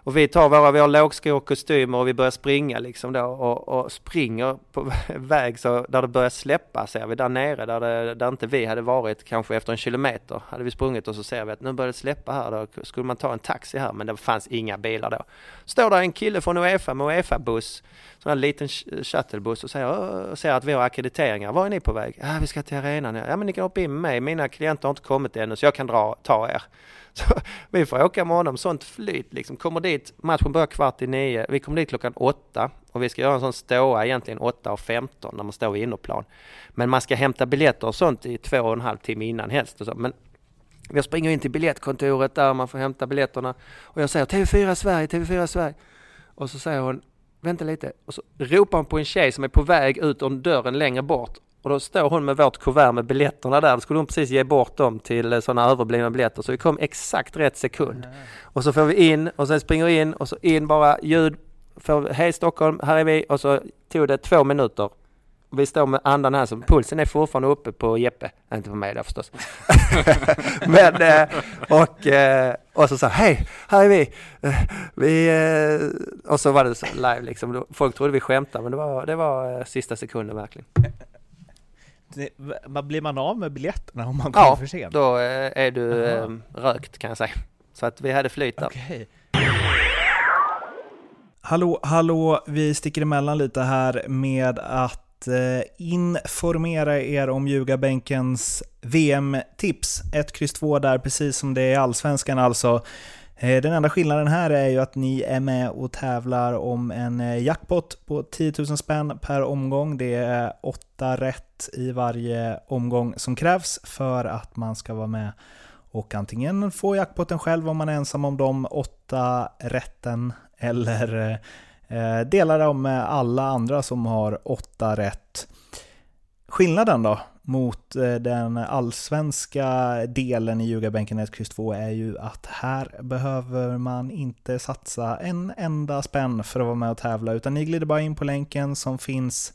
och vi tar våra, vi har lågskor och kostymer, och vi börjar springa liksom då, och, och springer på väg så där det börjar släppa, ser vi där nere där, det, där inte vi hade varit kanske efter en kilometer. Hade vi sprungit och så ser vi att nu börjar det släppa här, då skulle man ta en taxi här, men det fanns inga bilar då. Står där en kille från UEFA med UEFA-buss, sån här liten shuttlebuss, och säger, och säger att vi har akkrediteringar. Var är ni på väg? Ja, ah, vi ska till arenan. Ja, men ni kan hoppa in med mig. Mina klienter har inte kommit ännu så jag kan dra, ta er. Så vi får åka med honom, sånt flyt liksom. Kommer dit, matchen börjar kvart i nio, vi kommer dit klockan åtta, och vi ska göra en sån ståa egentligen åtta och femton när man står i innerplan, men man ska hämta biljetter och sånt i två och en halv timme innan helst och så. Men vi springer in till biljettkontoret där man får hämta biljetterna, och jag säger T V fyra Sverige, T V fyra Sverige, och så säger hon vänta lite, och så ropar hon på en tjej som är på väg ut om dörren längre bort. Och då står hon med vårt kuvert med biljetterna där. Då skulle hon precis ge bort dem till sådana överblivna biljetter. Så vi kom exakt rätt sekund. Och så får vi in, och sen springer in, och så in bara ljud. För, hej Stockholm, här är vi. Och så tog det två minuter. Vi står med andan här, så pulsen är fortfarande uppe på Jeppe. Inte på mig där förstås. Men, och, och så sa hej, här är vi. vi. Och så var det så live liksom. Folk trodde vi skämtade, men det var, det var sista sekunden verkligen. Blir man av med biljetterna om man kommer ja, för sent? Ja, då är du eh, rökt kan jag säga. Så att vi hade flytat. Okay. Hallå, hallå, vi sticker emellan lite här med att eh, informera er om Ljugarbänkens V M-tips. ett kryss två där, precis som det är i Allsvenskan alltså. Eh, den enda skillnaden här är ju att ni är med och tävlar om en jackpot på tio tusen spänn per omgång. Det är åtta rätt i varje omgång som krävs för att man ska vara med och antingen få jackpoten själv om man är ensam om de åtta rätten, eller eh, delar de med alla andra som har åtta rätt. Skillnaden då mot eh, den allsvenska delen i Ljugarbänken ett kryss två är ju att här behöver man inte satsa en enda spänn för att vara med och tävla, utan ni glider bara in på länken som finns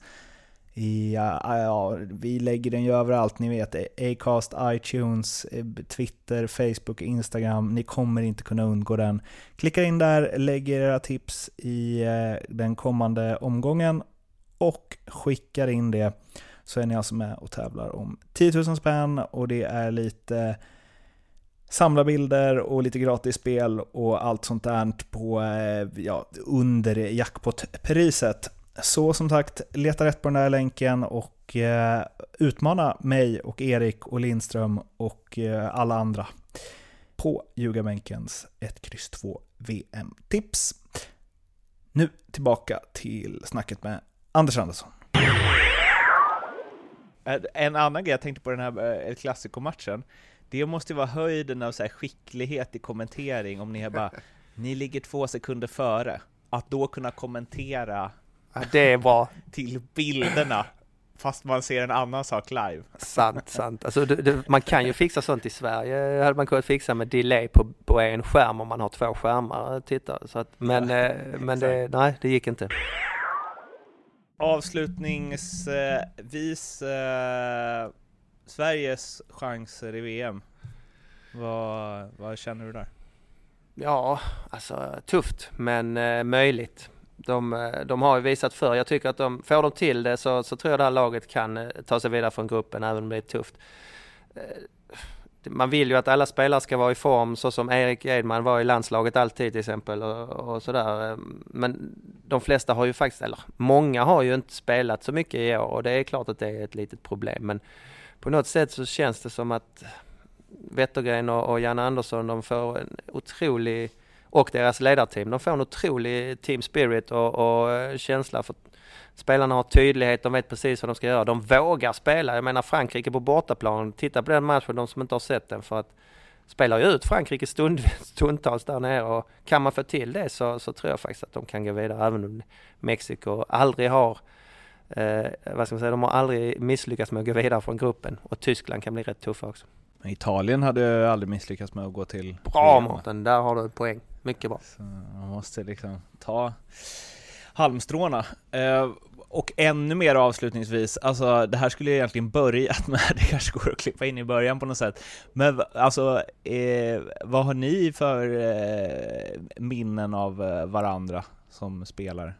i, ja, ja, vi lägger den ju överallt, ni vet, Acast, iTunes, Twitter, Facebook, Instagram, ni kommer inte kunna undgå den. Klicka in där, lägger era tips i den kommande omgången och skickar in det, så är ni alltså med och tävlar om tio tusen spänn, och det är lite samla bilder och lite gratis spel och allt sånt där på, ja, under jackpotpriset. Så som sagt, leta rätt på den där länken och eh, utmana mig och Erik och Lindström och eh, alla andra på Ljugarbänkens ett kryss två V M-tips. Nu tillbaka till snacket med Anders Andersson. En annan grej jag tänkte på den här El Clásico-matchen, det måste vara höjden av så här skicklighet i kommentering, om ni är bara, ni ligger två sekunder före, att då kunna kommentera. Ja, det är bra. Till bilderna, fast man ser en annan sak live. Sant, sant. Alltså, du, du, man kan ju fixa sånt i Sverige. Hade man kunnat fixa med delay på, på en skärm om man har två skärmar. Titta. Så att, men ja, men det, nej, det gick inte. Avslutningsvis, eh, Sveriges chanser i V M. Vad, vad känner du där? Ja, alltså tufft, men eh, möjligt. De, de har ju visat för. Jag tycker att de, får de till det så, så tror jag det här laget kan ta sig vidare från gruppen, även om det är tufft. Man vill ju att alla spelare ska vara i form, så som Erik Edman var i landslaget alltid till exempel. Och, och sådär. Men de flesta har ju faktiskt, eller många har ju inte spelat så mycket i år, och det är klart att det är ett litet problem. Men på något sätt så känns det som att Wettergren och, och Janne Andersson, de får en otrolig... och deras ledarteam, de får en otrolig team spirit och, och känsla för att spelarna har tydlighet, de vet precis vad de ska göra, de vågar spela. Jag menar, Frankrike på bortaplan, titta på den matchen, de som inte har sett den, för att spelar ju ut Frankrike stund, stundtals där nere, och kan man få till det så, så tror jag faktiskt att de kan gå vidare, även om Mexiko aldrig har eh, vad ska man säga, de har aldrig misslyckats med att gå vidare från gruppen, och Tyskland kan bli rätt tuffa också. Men Italien hade aldrig misslyckats med att gå till... Bra Mårten, där har du en poäng. Mycket bra. Så man måste liksom ta halmstråna. Eh, och ännu mer avslutningsvis, alltså det här skulle jag egentligen börjat med, det kanske går att klippa in i början på något sätt. Men alltså, eh, vad har ni för eh, minnen av varandra som spelare?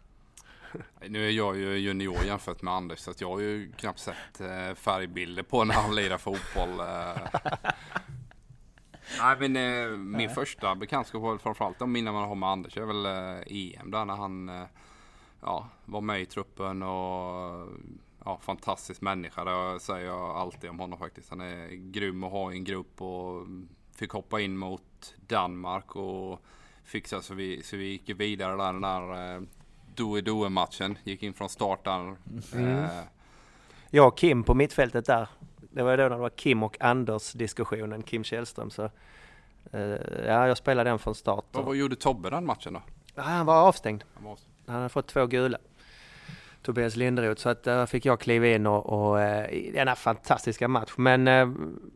Nu är jag ju junior jämfört med Anders, så att jag har ju knappt sett eh, färgbilder på när han lirar fotboll. Eh. Nej, men eh, min Nej. första bekantskap var framförallt de minnen man har med Anders är väl eh, E M där, när han eh, ja, var med i truppen, och ja, fantastisk människa, det säger jag alltid om honom faktiskt. Han är grym att ha i en grupp, och fick hoppa in mot Danmark och fixa så vi, så vi gick vidare där, den där eh, do-i-do-matchen, gick in från start där. Mm. Eh, ja, och Kim på mittfältet där. Det var ju då när det var Kim och Anders-diskussionen, Kim Källström. Så, eh, ja, jag spelade den från start. Och... vad gjorde Tobbe den matchen då? Ja, han var avstängd. Han, var avstängd. Han hade fått två gula. Tobias Linderoth. Så att, där fick jag kliva in och, och eh, i denna fantastiska match. Men eh,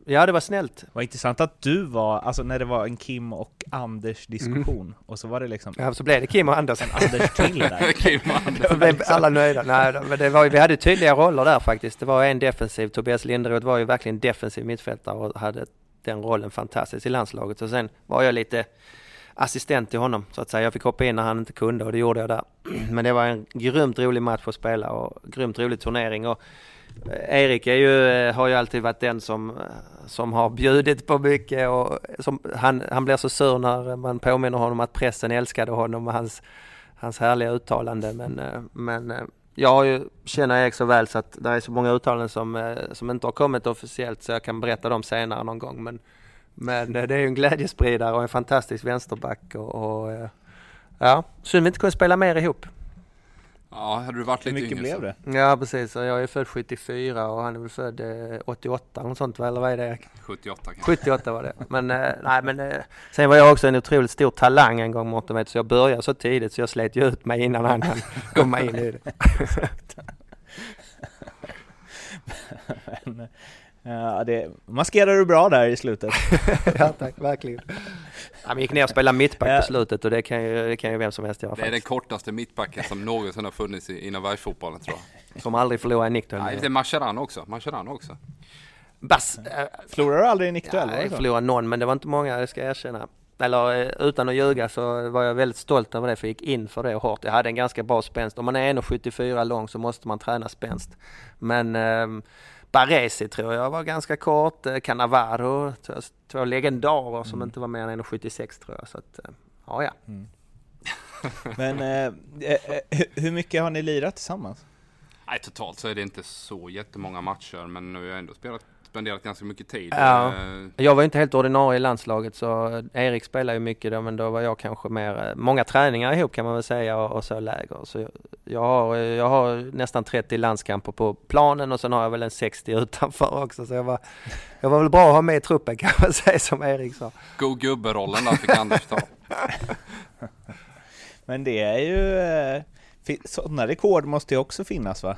ja, det var snällt. Vad intressant att du var, alltså när det var en Kim och Anders-diskussion. Mm. Och så var det liksom... ja, så blev det Kim och Anders. Anders till där. Kim och Anders. Så blev alla nöjda. Nej, men det var ju, vi hade tydliga roller där faktiskt. Det var en defensiv. Tobias Linderoth var ju verkligen defensiv mittfältare och hade den rollen fantastiskt i landslaget. Och sen var jag lite... assistent till honom, så att säga. Jag fick hoppa in när han inte kunde, och det gjorde jag där. Men det var en grymt rolig match att spela och grymt rolig turnering, och Erik är ju, har ju alltid varit den som, som har bjudit på mycket och som, han, han blir så sur när man påminner honom att pressen älskade honom och hans, hans härliga uttalande. Men, men jag har ju, känner Erik så väl så att det är så många uttalanden som, som inte har kommit officiellt så jag kan berätta dem senare någon gång. Men, men det är ju en glädjespridare och en fantastisk vänsterback. Och, och, ja, synd vi inte kunde spela mer ihop. Ja, hade du varit lite yngre blev det? Ja, precis. Jag är född sjuttiofyra och han är väl född åttioåtta eller något sånt, eller vad är det? sjuttioåtta kanske. sjuttioåtta var det. Men nej, men sen var jag också en otroligt stor talang en gång mot dem, så jag började så tidigt så jag slet ju ut mig innan han hann komma in i det. Exakt. Men, ja, det maskerar du bra där i slutet. Ja, tack, verkligen. Han gick ner och spelade mittback på slutet och det kan ju, det kan ju vem som helst göra. Det är den kortaste mittbacken som någonsin har funnits inom världsfotbollen, tror jag. Som aldrig förlorar en nickduell. Nej, det är Mascherano också. Mascherano också. Bas, äh, förlorar du aldrig en nickduell? Nej, jag förlorade någon, men det var inte många, det ska jag erkänna. Eller utan att ljuga så var jag väldigt stolt över det för jag gick in för det hårt. Jag hade en ganska bra spänst. Om man är en komma sjuttiofyra lång så måste man träna spänst. Men... Ähm, Baresi tror jag var ganska kort. Cannavaro, två legendarer som mm. inte var mer än en komma sjuttiosex tror jag. Så att, ja, ja. Mm. Men eh, hur mycket har ni lirat tillsammans? Nej, totalt så är det inte så jättemånga matcher. Men nu har jag ändå spelat, spenderat ganska mycket tid. Ja. Jag var inte helt ordinarie i landslaget så Erik spelar ju mycket då. Men då var jag kanske mer... Många träningar ihop kan man väl säga och, och så läger. Så jag har, jag har nästan trettio landskamper på planen och sen har jag väl en sextio utanför också. Så jag var, jag var väl bra att ha med i truppen kan man säga som Erik sa. God gubberollen där fick Anders ta. Men det är ju... Sådana rekord måste ju också finnas va?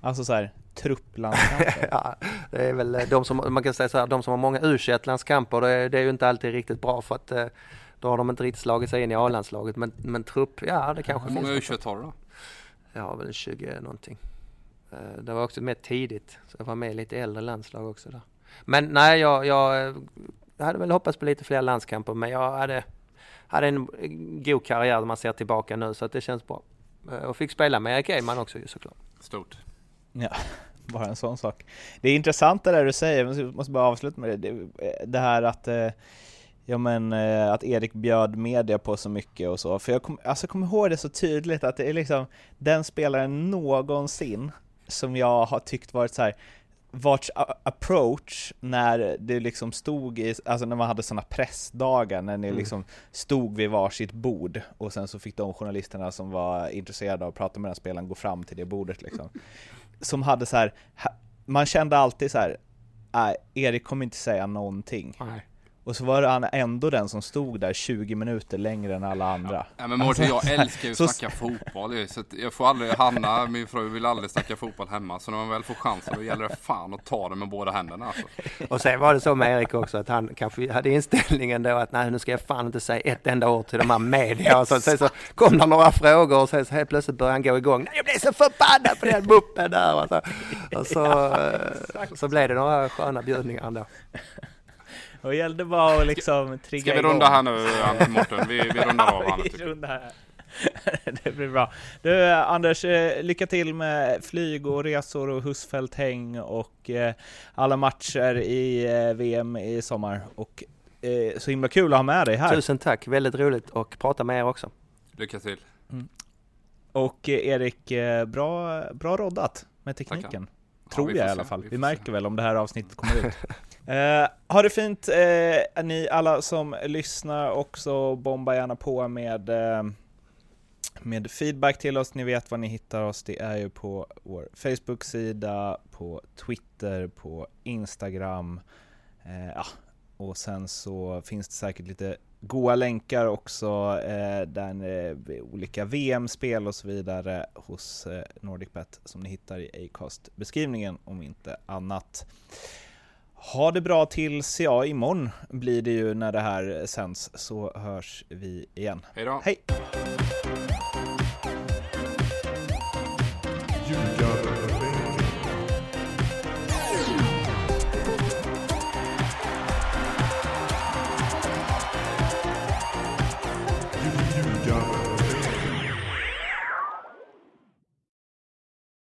Alltså så här... trupplandskamper. Ja, det är väl de som man kan säga så här, de som har många U tjugoett-landskamper, det, det är ju inte alltid riktigt bra för att då har de inte riktigt slagit sig in i A-landslaget, men men trupp, ja, det kanske finns. Hur många U tjugoett har du då? Ja, väl tjugo någonting. Det var också med tidigt, så jag var med i lite äldre landslag också där. Men nej, jag jag hade väl hoppats på lite fler landskamper, men jag hade hade en god karriär om man ser tillbaka nu, så att det känns bra. Och fick spela med Erik Edman också ju såklart. Stort. Ja, bara en sån sak. Det är intressant det där du säger, men jag måste bara avsluta med det. Det här att, ja men, att Erik bjöd media på så mycket och så. För jag kommer alltså kom ihåg det så tydligt att det är liksom den spelaren någonsin som jag har tyckt varit så här, vart approach när det liksom stod i, alltså när man hade såna pressdagar när ni mm. liksom stod vid varsitt bord och sen så fick de journalisterna som var intresserade av att prata med den spelaren gå fram till det bordet liksom. Som hade så här, man kände alltid så här, nej, Erik kommer inte säga någonting. Nej. Och så var han ändå den som stod där tjugo minuter längre än alla andra. Ja, men Mårten, jag älskar ju att snacka fotboll. Så jag får aldrig, Hanna, min fru, vill aldrig snacka fotboll hemma. Så när man väl får chansen, då gäller det fan att ta det med båda händerna. Alltså. Och sen var det så med Erik också, att han kanske hade inställningen då att nej, nu ska jag fan inte säga ett enda ord till de här media. Och så, sen så kom det några frågor och sen så helt plötsligt började han gå igång. Nej, jag blev så förbannad på den muppen där. Och så, och så, ja, så blev det några sköna bjudningar ändå. Och det gällde bara att liksom trigga. Ska vi runda här nu, Anders Mårten? Vi, vi rundar av, Anders. Vi rundar här. Det blir bra. Du, Anders, lycka till med flyg och resor och Husfeldt-häng och eh, alla matcher i eh, V M i sommar. Och eh, så himla kul att ha med dig här. Tusen tack, väldigt roligt och prata med er också. Lycka till. Mm. Och eh, Erik, bra, bra roddat med tekniken. Tackar. Tror ja, jag i alla fall. Vi, vi märker se. väl om det här avsnittet kommer ut. Eh, ha det fint eh, ni alla som lyssnar också. Bomba gärna på med, eh, med feedback till oss. Ni vet var ni hittar oss. Det är ju på vår Facebook-sida, på Twitter, på Instagram. Eh, ja. Och sen så finns det säkert lite goda länkar också eh, där eh, olika V M-spel och så vidare hos eh, NordicBet som ni hittar i Acast-beskrivningen om inte annat. Ha det bra tills ja, imorgon blir det ju när det här sänds, så hörs vi igen. Hejdå. Hej då! Hej!